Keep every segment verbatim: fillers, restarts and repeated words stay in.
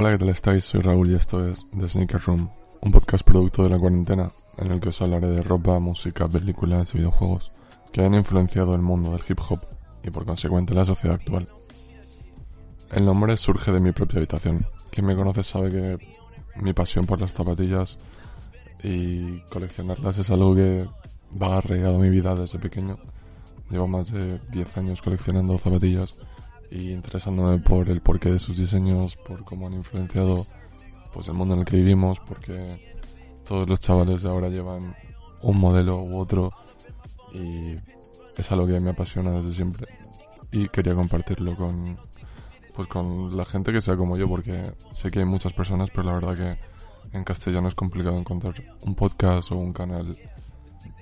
Hola, ¿qué tal estáis? Soy Raúl y esto es The Sneaker Room, un podcast producto de la cuarentena, en el que os hablaré de ropa, música, películas y videojuegos que han influenciado el mundo del hip hop y por consecuente la sociedad actual. El nombre surge de mi propia habitación. Quien me conoce sabe que mi pasión por las zapatillas y coleccionarlas es algo que va arraigado mi vida desde pequeño. Llevo más de diez años coleccionando zapatillas y interesándome por el porqué de sus diseños, por cómo han influenciado pues el mundo en el que vivimos, porque todos los chavales de ahora llevan un modelo u otro y es algo que me apasiona desde siempre y quería compartirlo con pues con la gente que sea como yo, porque sé que hay muchas personas, pero la verdad que en castellano es complicado encontrar un podcast o un canal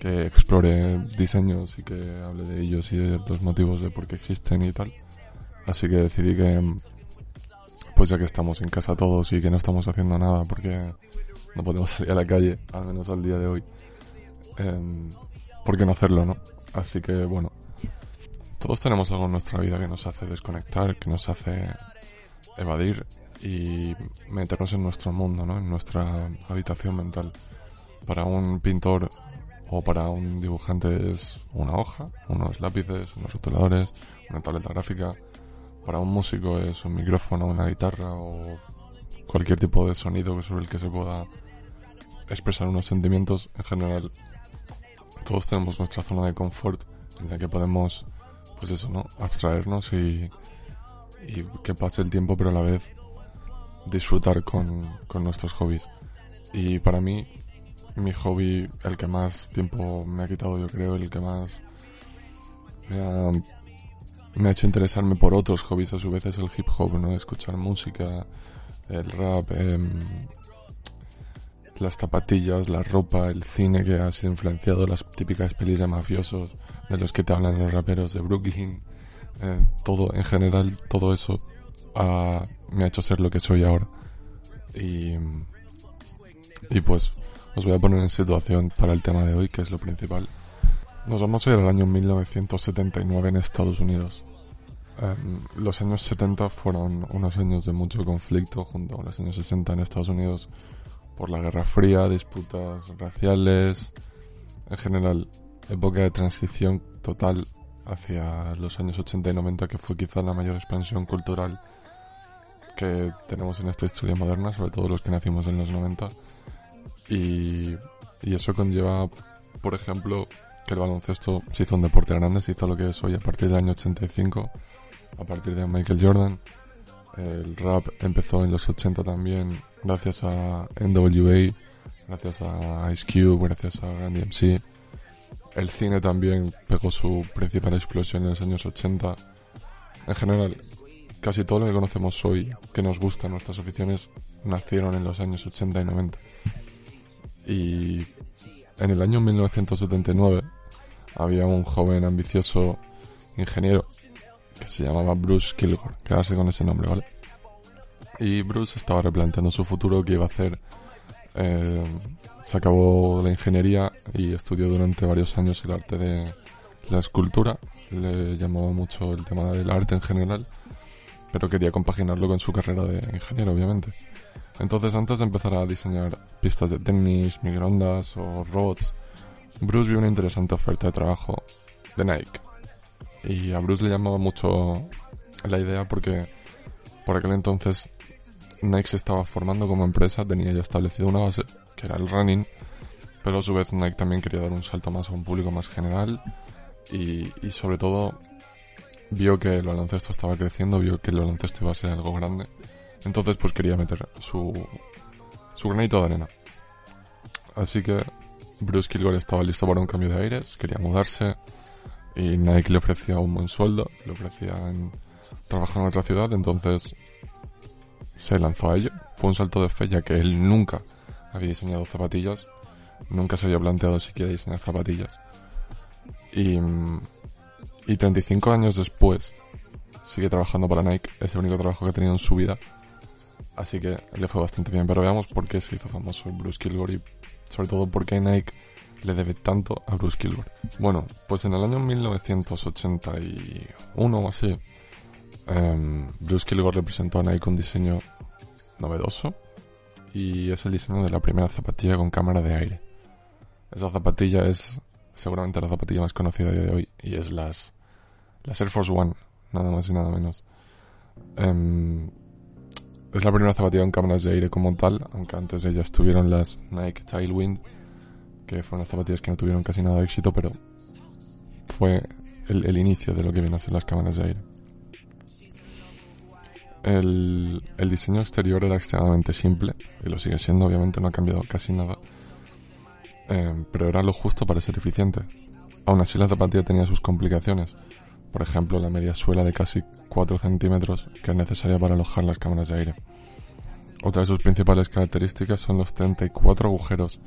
que explore diseños y que hable de ellos y de los motivos de por qué existen y tal. Así que decidí que, pues ya que estamos en casa todos y que no estamos haciendo nada porque no podemos salir a la calle, al menos al día de hoy, eh, ¿por qué no hacerlo, no? Así que, bueno, todos tenemos algo en nuestra vida que nos hace desconectar, que nos hace evadir y meternos en nuestro mundo, ¿no? En nuestra habitación mental. Para un pintor o para un dibujante es una hoja, unos lápices, unos rotuladores, una tableta gráfica. Para un músico es un micrófono, una guitarra o cualquier tipo de sonido sobre el que se pueda expresar unos sentimientos. En general, todos tenemos nuestra zona de confort en la que podemos, pues eso, ¿no? Abstraernos y, y que pase el tiempo, pero a la vez disfrutar con, con nuestros hobbies. Y para mí, mi hobby, el que más tiempo me ha quitado, yo creo, el que más me ha... me ha hecho interesarme por otros hobbies a su vez es el hip hop, ¿no? Escuchar música, el rap, eh, las zapatillas, la ropa, el cine que ha sido influenciado, las típicas pelis de mafiosos de los que te hablan los raperos de Brooklyn, eh, todo en general, todo eso ha, me ha hecho ser lo que soy ahora. Y, y pues os voy a poner en situación para el tema de hoy, que es lo principal. Nos vamos a ir al año mil novecientos setenta y nueve en Estados Unidos. Um, los años setenta fueron unos años de mucho conflicto junto a los años sesenta en Estados Unidos por la Guerra Fría, disputas raciales, en general época de transición total hacia los años ochenta y noventa, que fue quizá la mayor expansión cultural que tenemos en nuestra historia moderna, sobre todo los que nacimos en los noventa. Y, y eso conlleva, por ejemplo, que el baloncesto se hizo un deporte grande, se hizo lo que es hoy a partir del año ochenta y cinco, a partir de Michael Jordan. El rap empezó en los ochenta también, gracias a N W A, gracias a Ice Cube, gracias a Grand M C. El cine también pegó su principal explosión en los años ochenta. En general, casi todo lo que conocemos hoy, que nos gusta, nuestras aficiones, nacieron en los años ochenta y noventa. Y en el año mil novecientos setenta y nueve... había un joven ambicioso ingeniero que se llamaba Bruce Kilgore, quedarse con ese nombre, ¿vale? Y Bruce estaba replanteando su futuro, qué iba a hacer. Eh, se acabó la ingeniería y estudió durante varios años el arte de la escultura. Le llamaba mucho el tema del arte en general, pero quería compaginarlo con su carrera de ingeniero, obviamente. Entonces, antes de empezar a diseñar pistas de tenis, microondas o robots, Bruce vio una interesante oferta de trabajo de Nike. Y a Bruce le llamaba mucho la idea porque por aquel entonces Nike se estaba formando como empresa, tenía ya establecido una base, que era el running, pero a su vez Nike también quería dar un salto más a un público más general y, y sobre todo vio que el baloncesto estaba creciendo, vio que el baloncesto iba a ser algo grande, entonces pues quería meter su, su granito de arena. Así que Bruce Kilgore estaba listo para un cambio de aires, quería mudarse y Nike le ofrecía un buen sueldo, le ofrecían trabajar en otra ciudad, entonces se lanzó a ello. Fue un salto de fe, ya que él nunca había diseñado zapatillas, nunca se había planteado siquiera diseñar zapatillas. Y, y treinta y cinco años después sigue trabajando para Nike, es el único trabajo que ha tenido en su vida, así que le fue bastante bien. Pero veamos por qué se hizo famoso Bruce Kilgore y sobre todo por qué Nike le debe tanto a Bruce Kilgore. Bueno, pues en el año mil novecientos ochenta y uno o así, eh, Bruce Kilgore le presentó a Nike un diseño novedoso, y es el diseño de la primera zapatilla con cámara de aire. Esa zapatilla es seguramente la zapatilla más conocida a día de hoy, y es las, las Air Force One, nada más y nada menos. Um, es la primera zapatilla con cámaras de aire como tal, aunque antes de ella estuvieron las Nike Tailwind, que fueron las zapatillas que no tuvieron casi nada de éxito, pero fue el, el inicio de lo que vienen a ser las cámaras de aire. El, el diseño exterior era extremadamente simple, y lo sigue siendo, obviamente no ha cambiado casi nada, eh, pero era lo justo para ser eficiente. Aún así, la zapatilla tenía sus complicaciones, por ejemplo la media suela de casi cuatro centímetros que es necesaria para alojar las cámaras de aire. Otra de sus principales características son los treinta y cuatro agujeros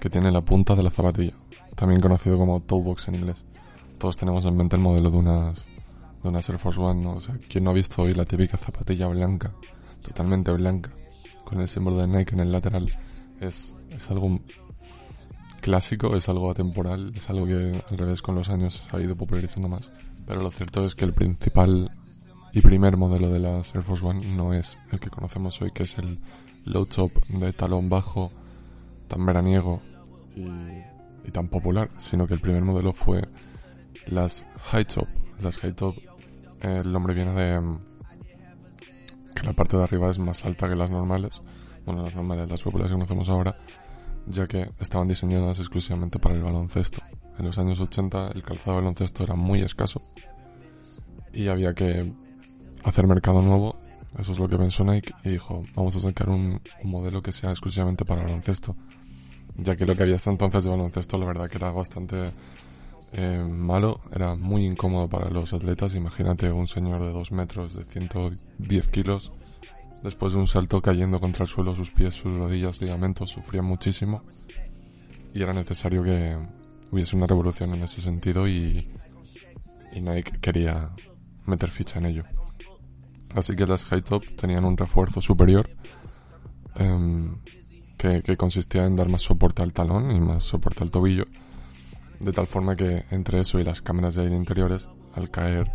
que tiene la punta de la zapatilla, también conocido como toe box en inglés. Todos tenemos en mente el modelo de unas de una Air Force One, ¿no? O sea, ¿quién no ha visto hoy la típica zapatilla blanca, totalmente blanca, con el símbolo de Nike en el lateral? Es, es algo clásico, es algo atemporal, es algo que al revés con los años ha ido popularizando más. Pero lo cierto es que el principal y primer modelo de la Air Force One no es el que conocemos hoy, que es el low top de talón bajo, tan veraniego y, y tan popular, sino que el primer modelo fue las high top. Las high top, el nombre viene de que la parte de arriba es más alta que las normales, bueno, las normales, las populares que conocemos ahora, ya que estaban diseñadas exclusivamente para el baloncesto. En los años ochenta el calzado de baloncesto era muy escaso y había que hacer mercado nuevo. Eso es lo que pensó Nike y dijo, vamos a sacar un, un modelo que sea exclusivamente para el baloncesto, ya que lo que había hasta entonces de baloncesto la verdad que era bastante... Eh, malo, era muy incómodo para los atletas. Imagínate un señor de dos metros, de ciento diez kilos, después de un salto cayendo contra el suelo, sus pies, sus rodillas, ligamentos, sufrían muchísimo, y era necesario que hubiese una revolución en ese sentido, y, y Nike quería meter ficha en ello. Así que las high top tenían un refuerzo superior eh, que, que consistía en dar más soporte al talón y más soporte al tobillo, de tal forma que entre eso y las cámaras de aire interiores, al caer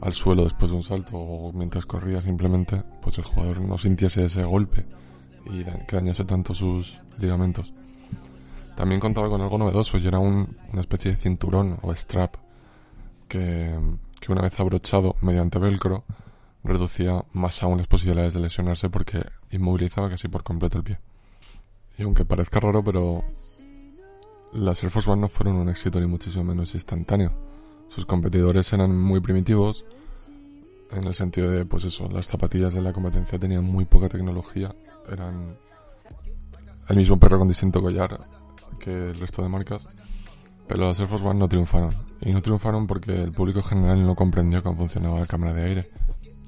al suelo después de un salto o mientras corría simplemente, pues el jugador no sintiese ese golpe y da- que dañase tanto sus ligamentos. También contaba con algo novedoso, y era un, una especie de cinturón o strap que, que una vez abrochado mediante velcro reducía más aún las posibilidades de lesionarse, porque inmovilizaba casi por completo el pie. Y aunque parezca raro, pero las Air Force One no fueron un éxito ni muchísimo menos instantáneo. Sus competidores eran muy primitivos, en el sentido de, pues eso, las zapatillas de la competencia tenían muy poca tecnología, eran el mismo perro con distinto collar que el resto de marcas, pero las Air Force One no triunfaron. Y no triunfaron porque el público general no comprendió cómo funcionaba la cámara de aire.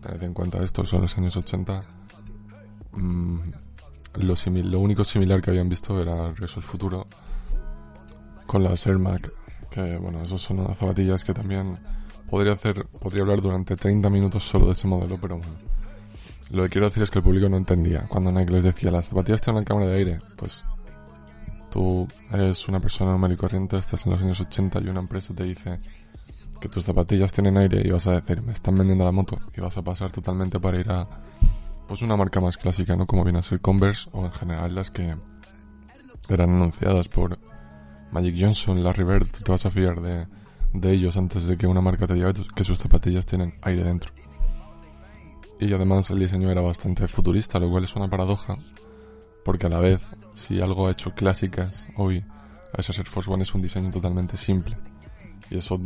Tened en cuenta esto, son los años ochenta. Mmm, lo, simil- lo único similar que habían visto era el Regreso al Futuro, con las Air Mac, que bueno, esos son unas zapatillas que también podría hacer, podría hablar durante treinta minutos solo de ese modelo, pero bueno, lo que quiero decir es que el público no entendía cuando Nike les decía, las zapatillas tienen una cámara de aire. Pues tú eres una persona normal y corriente, estás en los años ochenta y una empresa te dice que tus zapatillas tienen aire, y vas a decir, me están vendiendo la moto, y vas a pasar totalmente para ir a pues una marca más clásica, ¿no? Como viene a ser Converse, o en general las que eran anunciadas por Magic Johnson, Larry Bird. Te vas a fiar de, de ellos antes de que una marca te diga que sus zapatillas tienen aire dentro. Y además el diseño era bastante futurista, lo cual es una paradoja, porque a la vez, si algo ha hecho clásicas hoy a esas Air Force One, es un diseño totalmente simple. Y eso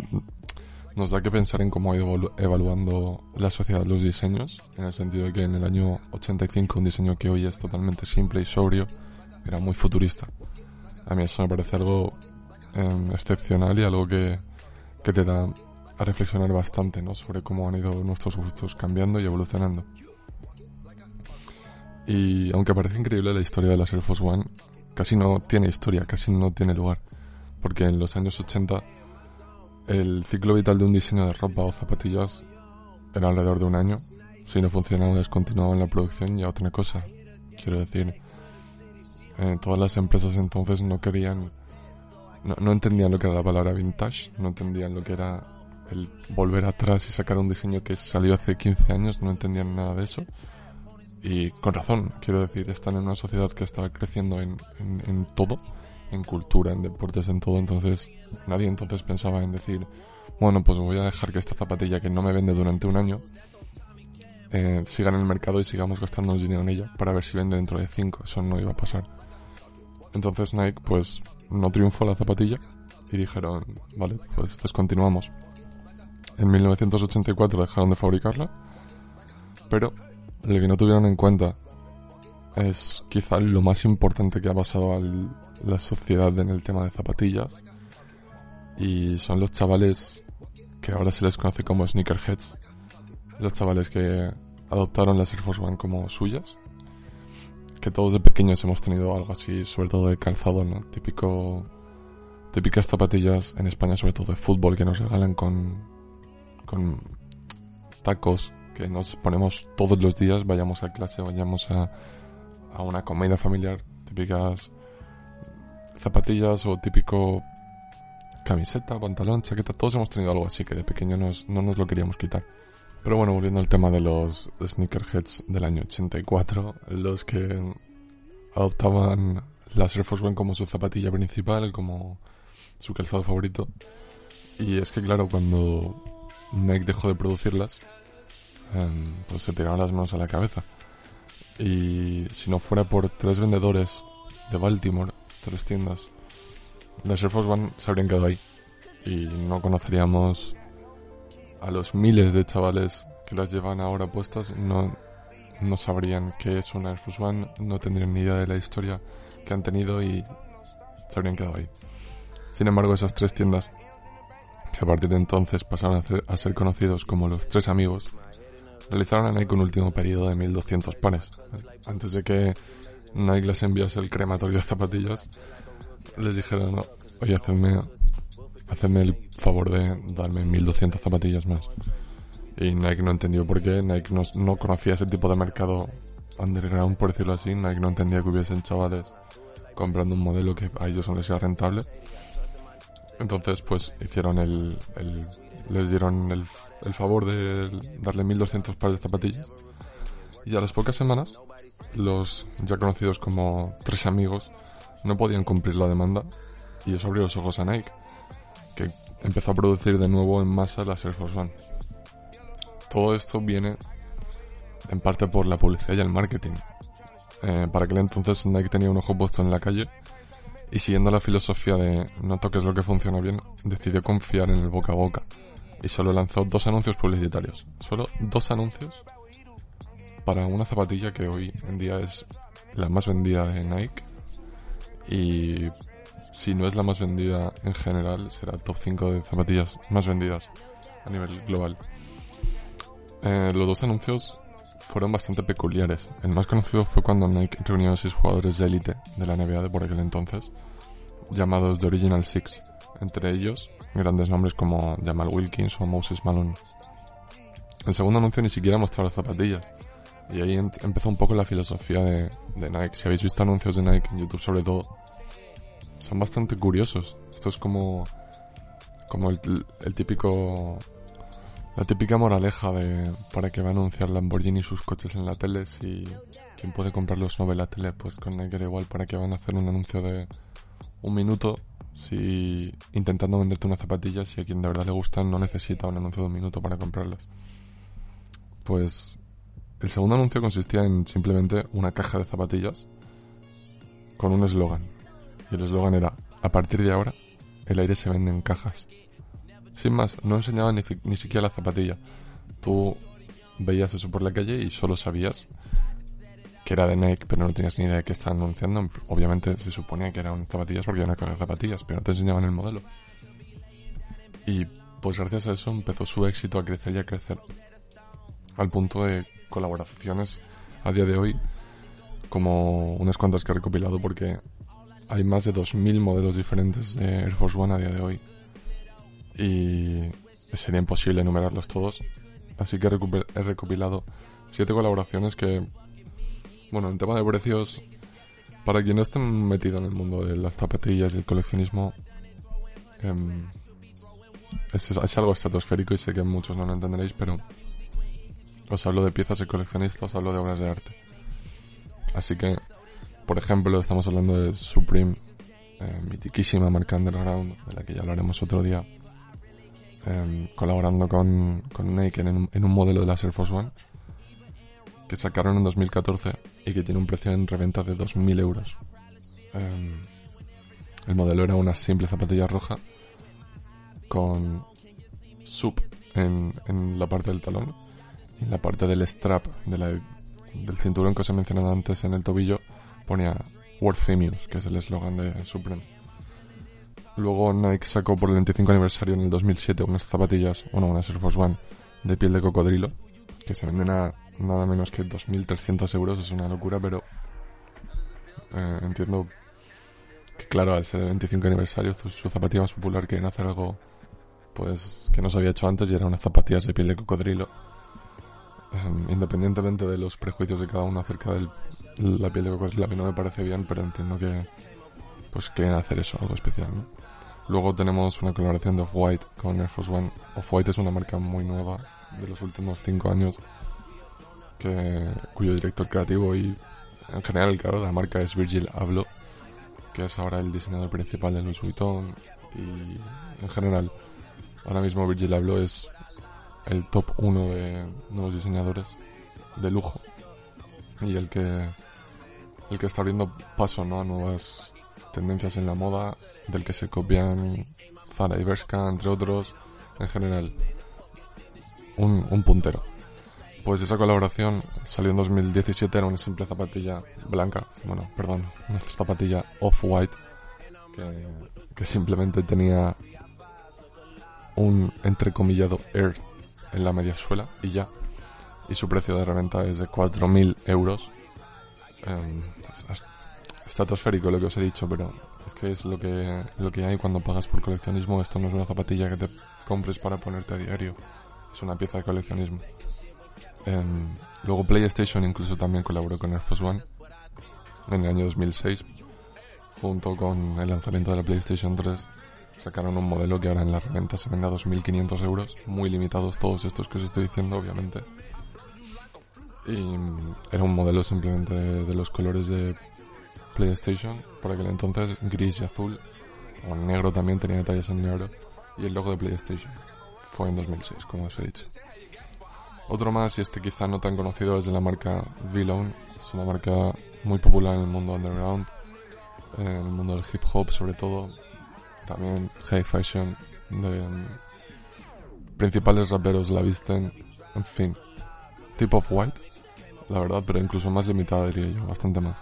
nos da que pensar en cómo ha ido evalu- evaluando la sociedad los diseños, en el sentido de que en el año ochenta y cinco un diseño que hoy es totalmente simple y sobrio era muy futurista. A mí eso me parece algo eh, excepcional, y algo que, que te da a reflexionar bastante, ¿no? Sobre cómo han ido nuestros gustos cambiando y evolucionando. Y aunque parece increíble, la historia de las Air Force One casi no tiene historia, casi no tiene lugar. Porque en los años ochenta el ciclo vital de un diseño de ropa o zapatillas era alrededor de un año. Si no funcionaba, descontinuaban la producción y a otra cosa. Quiero decir... Eh, todas las empresas entonces no querían, no, no entendían lo que era la palabra vintage, no entendían lo que era el volver atrás y sacar un diseño que salió hace quince años, no entendían nada de eso. Y con razón, quiero decir, están en una sociedad que está creciendo en, en, en todo, en cultura, en deportes, en todo. Entonces nadie entonces pensaba en decir, bueno, pues voy a dejar que esta zapatilla que no me vende durante un año eh, siga en el mercado y sigamos gastando dinero en ella para ver si vende dentro de cinco. Eso no iba a pasar. Entonces Nike, pues no triunfó la zapatilla y dijeron, vale, pues descontinuamos. En mil novecientos ochenta y cuatro dejaron de fabricarla, pero lo que no tuvieron en cuenta es quizá lo más importante que ha pasado a la sociedad en el tema de zapatillas, y son los chavales que ahora se les conoce como sneakerheads, los chavales que adoptaron las Air Force One como suyas, que todos de pequeños hemos tenido algo así, sobre todo de calzado, ¿no? Típico, típicas zapatillas en España, sobre todo de fútbol, que nos regalan con, con tacos que nos ponemos todos los días, vayamos a clase, vayamos a, a una comida familiar, típicas zapatillas o típico camiseta, pantalón, chaqueta. Todos hemos tenido algo así que de pequeño nos, no nos lo queríamos quitar. Pero bueno, volviendo al tema de los sneakerheads del año ochenta y cuatro, los que adoptaban las Air Force One como su zapatilla principal, como su calzado favorito. Y es que claro, cuando Nike dejó de producirlas, eh, pues se tiraron las manos a la cabeza. Y si no fuera por tres vendedores de Baltimore, tres tiendas, las Air Force One se habrían quedado ahí y no conoceríamos a los miles de chavales que las llevan ahora puestas. No, no sabrían qué es una Air Force One, no tendrían ni idea de la historia que han tenido y se habrían quedado ahí. Sin embargo, esas tres tiendas, que a partir de entonces pasaron a ser, a ser conocidos como los Tres Amigos, realizaron a Nike un último pedido de mil doscientos pares. Antes de que Nike las enviase al crematorio de zapatillas, les dijeron, no, oye, hacedme... Hacedme el favor de darme mil doscientas zapatillas más. Y Nike no entendió por qué. Nike no, no conocía ese tipo de mercado underground, por decirlo así. Nike no entendía que hubiesen chavales comprando un modelo que a ellos no les sea rentable. Entonces, pues, hicieron el... el les dieron el, el favor de darle mil doscientos pares de zapatillas. Y a las pocas semanas, los ya conocidos como Tres Amigos no podían cumplir la demanda. Y eso abrió los ojos a Nike, que empezó a producir de nuevo en masa las Air Force One. Todo esto viene en parte por la publicidad y el marketing. Eh, para aquel entonces Nike tenía un ojo puesto en la calle y, siguiendo la filosofía de no toques lo que funciona bien, decidió confiar en el boca a boca y solo lanzó dos anuncios publicitarios. Solo dos anuncios para una zapatilla que hoy en día es la más vendida de Nike y... si no es la más vendida en general, será top cinco de zapatillas más vendidas a nivel global. Eh, los dos anuncios fueron bastante peculiares. El más conocido fue cuando Nike reunió a seis jugadores de élite de la N B A de por aquel entonces, llamados The Original Six. Entre ellos, grandes nombres como Jamal Wilkins o Moses Malone. El segundo anuncio ni siquiera mostraba las zapatillas. Y ahí em- empezó un poco la filosofía de, de Nike. Si habéis visto anuncios de Nike en YouTube, sobre todo, son bastante curiosos. Esto es como como el, el típico la típica moraleja de para que va a anunciar Lamborghini y sus coches en la tele si quien puede comprarlos no ve la tele. Pues con Nike era igual. Para que van a hacer un anuncio de un minuto si intentando venderte unas zapatillas, si a quien de verdad le gustan no necesita un anuncio de un minuto para comprarlas. Pues el segundo anuncio consistía en simplemente una caja de zapatillas con un eslogan. Y el eslogan era, a partir de ahora, el aire se vende en cajas. Sin más, no enseñaba ni, ni siquiera la zapatilla. Tú veías eso por la calle y solo sabías que era de Nike, pero no tenías ni idea de qué estaban anunciando. Obviamente se suponía que eran zapatillas porque era una caja de zapatillas, pero no te enseñaban el modelo. Y pues gracias a eso empezó su éxito a crecer y a crecer. Al punto de colaboraciones a día de hoy, como unas cuantas que he recopilado porque... hay más de dos mil modelos diferentes de Air Force One a día de hoy y sería imposible enumerarlos todos, así que he recopilado siete colaboraciones que, bueno, en tema de precios, para quien no esté metido en el mundo de las zapatillas y el coleccionismo, eh, es, es algo estratosférico y sé que muchos no lo entenderéis, pero os hablo de piezas de coleccionista, os hablo de obras de arte. Así que, por ejemplo, estamos hablando de Supreme, eh, mitiquísima marca underground, de la que ya hablaremos otro día, eh, colaborando con, con Nike en un, en un modelo de las Air Force One, que sacaron en dos mil catorce y que tiene un precio en reventa de dos mil euros. Eh, el modelo era una simple zapatilla roja con sup en, en la parte del talón y en la parte del strap de la, del cinturón que os he mencionado antes en el tobillo ponía "World Famous", que es el eslogan de Supreme. Luego Nike sacó por el veinticinco aniversario en el dos mil siete unas zapatillas, bueno, unas Air Force One de piel de cocodrilo que se venden a nada menos que dos mil trescientos euros. Es una locura, pero eh, entiendo que, claro, al ser el veinticinco aniversario, su, su zapatilla más popular, quieren hacer algo pues que no se había hecho antes, y eran unas zapatillas de piel de cocodrilo. Um, independientemente de los prejuicios de cada uno acerca de la piel de cocodrilo, a mí no me parece bien, pero entiendo que pues quieren hacer eso, algo especial, ¿no? Luego tenemos una colaboración de Off-White con Air Force One. Off-White es una marca muy nueva de los últimos cinco años, que, cuyo director creativo y en general, claro, la marca es Virgil Abloh, que es ahora el diseñador principal de Louis Vuitton. Y en general, ahora mismo Virgil Abloh es el top uno de nuevos diseñadores de lujo y el que el que está abriendo paso, ¿no?, a nuevas tendencias en la moda, del que se copian Zara y Bershka, entre otros. En general, un, un puntero. Pues esa colaboración salió en dos mil diecisiete, era una simple zapatilla blanca, bueno, perdón, una zapatilla off-white que, que simplemente tenía un entrecomillado Air en la media suela y ya. Y su precio de reventa es de cuatro mil euros. Eh, es estratosférico lo que os he dicho, pero es que es lo que, lo que hay cuando pagas por coleccionismo. Esto no es una zapatilla que te compres para ponerte a diario, es una pieza de coleccionismo. Eh, luego PlayStation incluso también colaboró con Air Force One en el año dos mil seis. Junto con el lanzamiento de la PlayStation tres sacaron un modelo que ahora en la reventa se vende a dos mil quinientos euros. Muy limitados todos estos que os estoy diciendo, obviamente. Y era un modelo simplemente de, de los colores de PlayStation por aquel entonces, gris y azul, o negro también, tenía detalles en negro, y el logo de PlayStation. Fue en dos mil seis, como os he dicho. Otro más, y este quizá no tan conocido, es de la marca Vlone. Es una marca muy popular en el mundo underground, en el mundo del hip hop sobre todo, también high fashion, de um, principales raperos la visten, en fin, tipo of white, la verdad, pero incluso más limitada, diría yo, bastante más.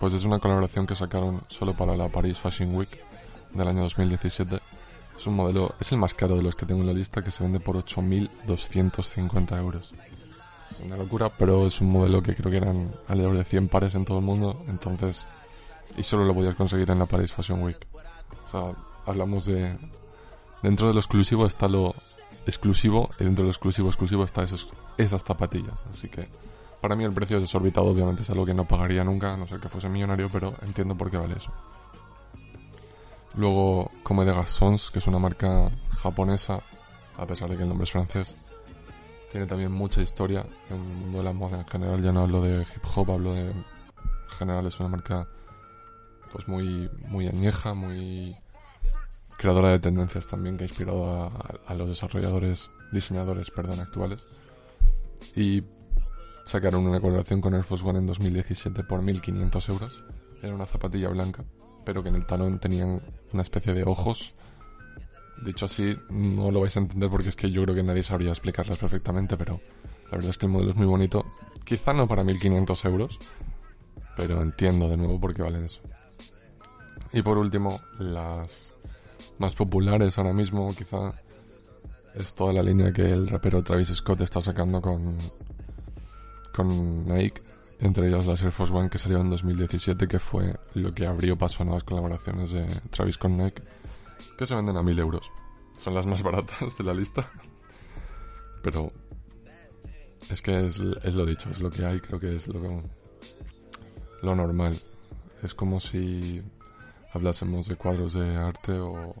Pues es una colaboración que sacaron solo para la Paris Fashion Week del año dos mil diecisiete. Es un modelo, es el más caro de los que tengo en la lista, que se vende por ocho mil doscientos cincuenta euros. Es una locura, pero es un modelo que creo que eran alrededor de cien pares en todo el mundo, entonces, y solo lo podías conseguir en la Paris Fashion Week. O sea, hablamos de... Dentro de lo exclusivo está lo exclusivo, y dentro de lo exclusivo exclusivo está esos, esas zapatillas. Así que para mí el precio es desorbitado, obviamente es algo que no pagaría nunca, a no ser que fuese millonario, pero entiendo por qué vale eso. Luego Comme des Garçons, que es una marca japonesa, a pesar de que el nombre es francés, tiene también mucha historia en el mundo de la moda en general. Ya no hablo de hip hop, hablo de... En general es una marca pues muy, muy añeja, muy creadora de tendencias también, que ha inspirado a, a, a los desarrolladores, diseñadores, perdón, actuales. Y sacaron una colaboración con Air Force One en dos mil diecisiete por mil quinientos euros. Era una zapatilla blanca, pero que en el talón tenían una especie de ojos. Dicho así, no lo vais a entender porque es que yo creo que nadie sabría explicarlas perfectamente, pero la verdad es que el modelo es muy bonito. Quizá no para mil quinientos euros, pero entiendo de nuevo por qué valen eso. Y por último, las más populares ahora mismo, quizá, es toda la línea que el rapero Travis Scott está sacando con, con Nike, entre ellas las Air Force One que salió en dos mil diecisiete, que fue lo que abrió paso a nuevas colaboraciones de Travis con Nike, que se venden a mil euros. Son las más baratas de la lista, pero es que es, es lo dicho, es lo que hay, creo que es lo, lo normal. Es como si hablásemos de cuadros de arte o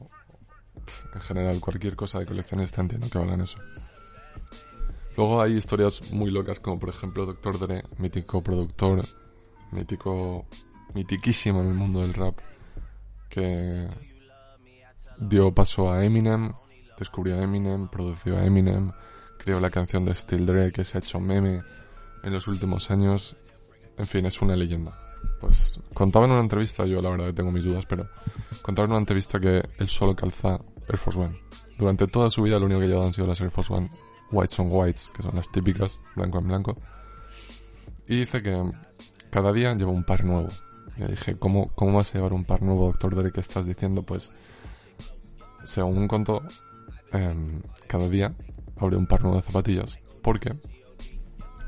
en general cualquier cosa de coleccionista, entiendo que hablan eso. Luego hay historias muy locas como por ejemplo doctor Dre, mítico productor, mítico, mitiquísimo en el mundo del rap, que dio paso a Eminem, descubrió a Eminem, produjo a Eminem, creó la canción de Still Dre que se ha hecho meme en los últimos años. En fin, es una leyenda. Pues contaba en una entrevista, yo la verdad que tengo mis dudas, pero contaba en una entrevista que él solo calza Air Force One. Durante toda su vida lo único que llevaba han sido las Air Force One Whites on Whites, que son las típicas, blanco en blanco. Y dice que cada día lleva un par nuevo. Le dije, ¿cómo, cómo vas a llevar un par nuevo, doctor Dre? ¿Qué estás diciendo? Pues, según contó, eh, cada día abre un par nuevo de zapatillas. Porque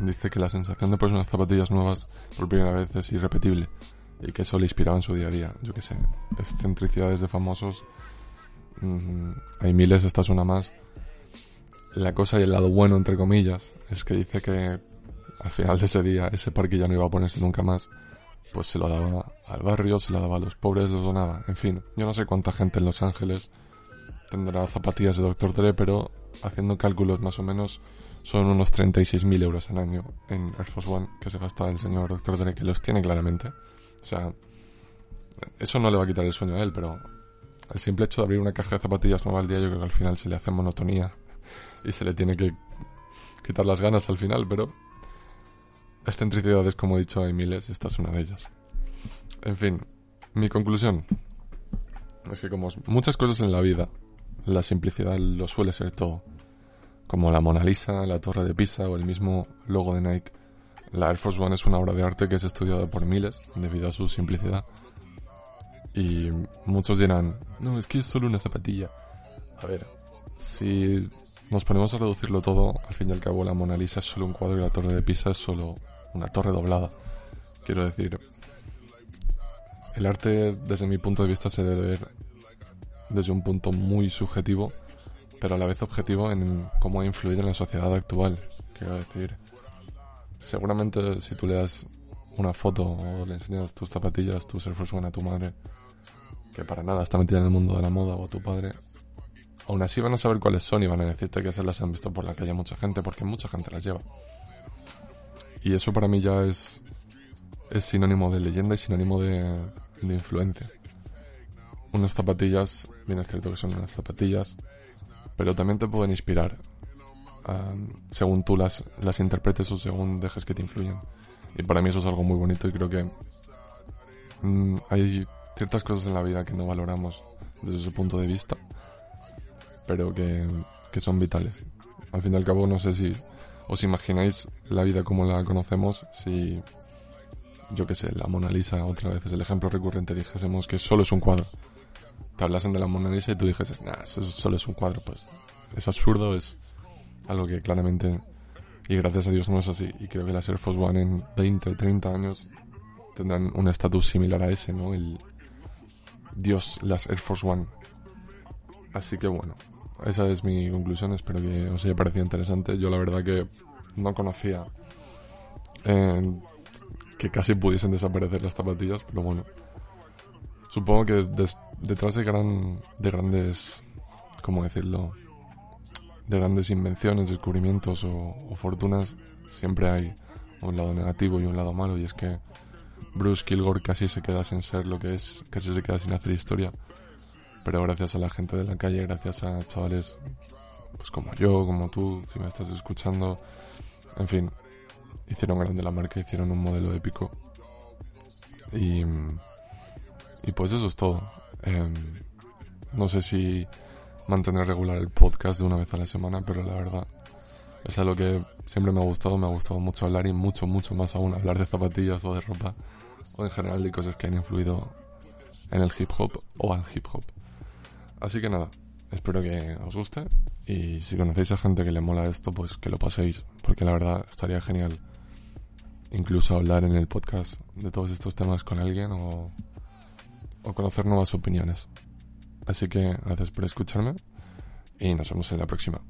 dice que la sensación de ponerse unas zapatillas nuevas por primera vez es irrepetible. Y que eso le inspiraba en su día a día. Yo qué sé, excentricidades de famosos. Mm, hay miles, esta es una más. La cosa y el lado bueno, entre comillas, es que dice que al final de ese día, ese par que ya no iba a ponerse nunca más, pues se lo daba al barrio, se lo daba a los pobres, los donaba. En fin, yo no sé cuánta gente en Los Ángeles tendrá zapatillas de doctor Dre, pero haciendo cálculos más o menos son unos treinta y seis mil euros al año en Air Force One que se gasta el señor doctor Dre, que los tiene claramente. O sea, eso no le va a quitar el sueño a él, pero el simple hecho de abrir una caja de zapatillas nueva al día, yo creo que al final se le hace monotonía y se le tiene que quitar las ganas al final, pero excentricidades, como he dicho, hay miles y esta es una de ellas. En fin, mi conclusión es que como muchas cosas en la vida, la simplicidad lo suele ser todo. Como la Mona Lisa, la Torre de Pisa o el mismo logo de Nike. La Air Force One es una obra de arte que es estudiada por miles debido a su simplicidad. Y muchos dirán, no, es que es solo una zapatilla. A ver, si nos ponemos a reducirlo todo, al fin y al cabo la Mona Lisa es solo un cuadro y la Torre de Pisa es solo una torre doblada. Quiero decir, el arte desde mi punto de vista se debe ver desde un punto muy subjetivo, pero a la vez objetivo en cómo ha influido en la sociedad actual. Quiero decir, seguramente si tú le das una foto o le enseñas tus zapatillas, tus Air Force One a tu madre, que para nada está metida en el mundo de la moda, o a tu padre, aún así van a saber cuáles son y van a decirte que esas las han visto por la calle mucha gente, porque mucha gente las lleva. Y eso para mí ya es, es sinónimo de leyenda y sinónimo de, de influencia. Unas zapatillas, bien escrito que son unas zapatillas, pero también te pueden inspirar, um, según tú las, las interpretes o según dejes que te influyan. Y para mí eso es algo muy bonito y creo que um, hay ciertas cosas en la vida que no valoramos desde ese punto de vista, pero que, que son vitales. Al fin y al cabo, no sé si os imagináis la vida como la conocemos si, yo qué sé, la Mona Lisa, otra vez es el ejemplo recurrente, dijésemos que solo es un cuadro. Te hablasen de la Mona Lisa y tú dijeses, nah, eso solo es un cuadro. Pues es absurdo, es algo que claramente, y gracias a Dios, no es así. Y creo que las Air Force One en veinte, treinta años tendrán un estatus similar a ese, ¿no? El Dios, las Air Force One. Así que bueno, esa es mi conclusión, espero que os haya parecido interesante. Yo la verdad que no conocía eh, que casi pudiesen desaparecer las zapatillas, pero bueno, supongo que des, detrás de, gran, de grandes, ¿cómo decirlo?, de grandes invenciones, descubrimientos o, o fortunas siempre hay un lado negativo y un lado malo, y es que Bruce Kilgore casi se queda sin ser lo que es, casi se queda sin hacer historia. Pero gracias a la gente de la calle, gracias a chavales pues como yo, como tú, si me estás escuchando, en fin, hicieron grande la marca, hicieron un modelo épico. Y, y pues eso es todo. Eh, no sé si mantendré regular el podcast de una vez a la semana, pero la verdad es algo que siempre me ha gustado, me ha gustado mucho hablar y mucho, mucho más aún hablar de zapatillas o de ropa o en general de cosas que han influido en el hip hop o al hip hop. Así que nada, espero que os guste y si conocéis a gente que le mola esto, pues que lo paséis, porque la verdad estaría genial incluso hablar en el podcast de todos estos temas con alguien o, o conocer nuevas opiniones. Así que gracias por escucharme y nos vemos en la próxima.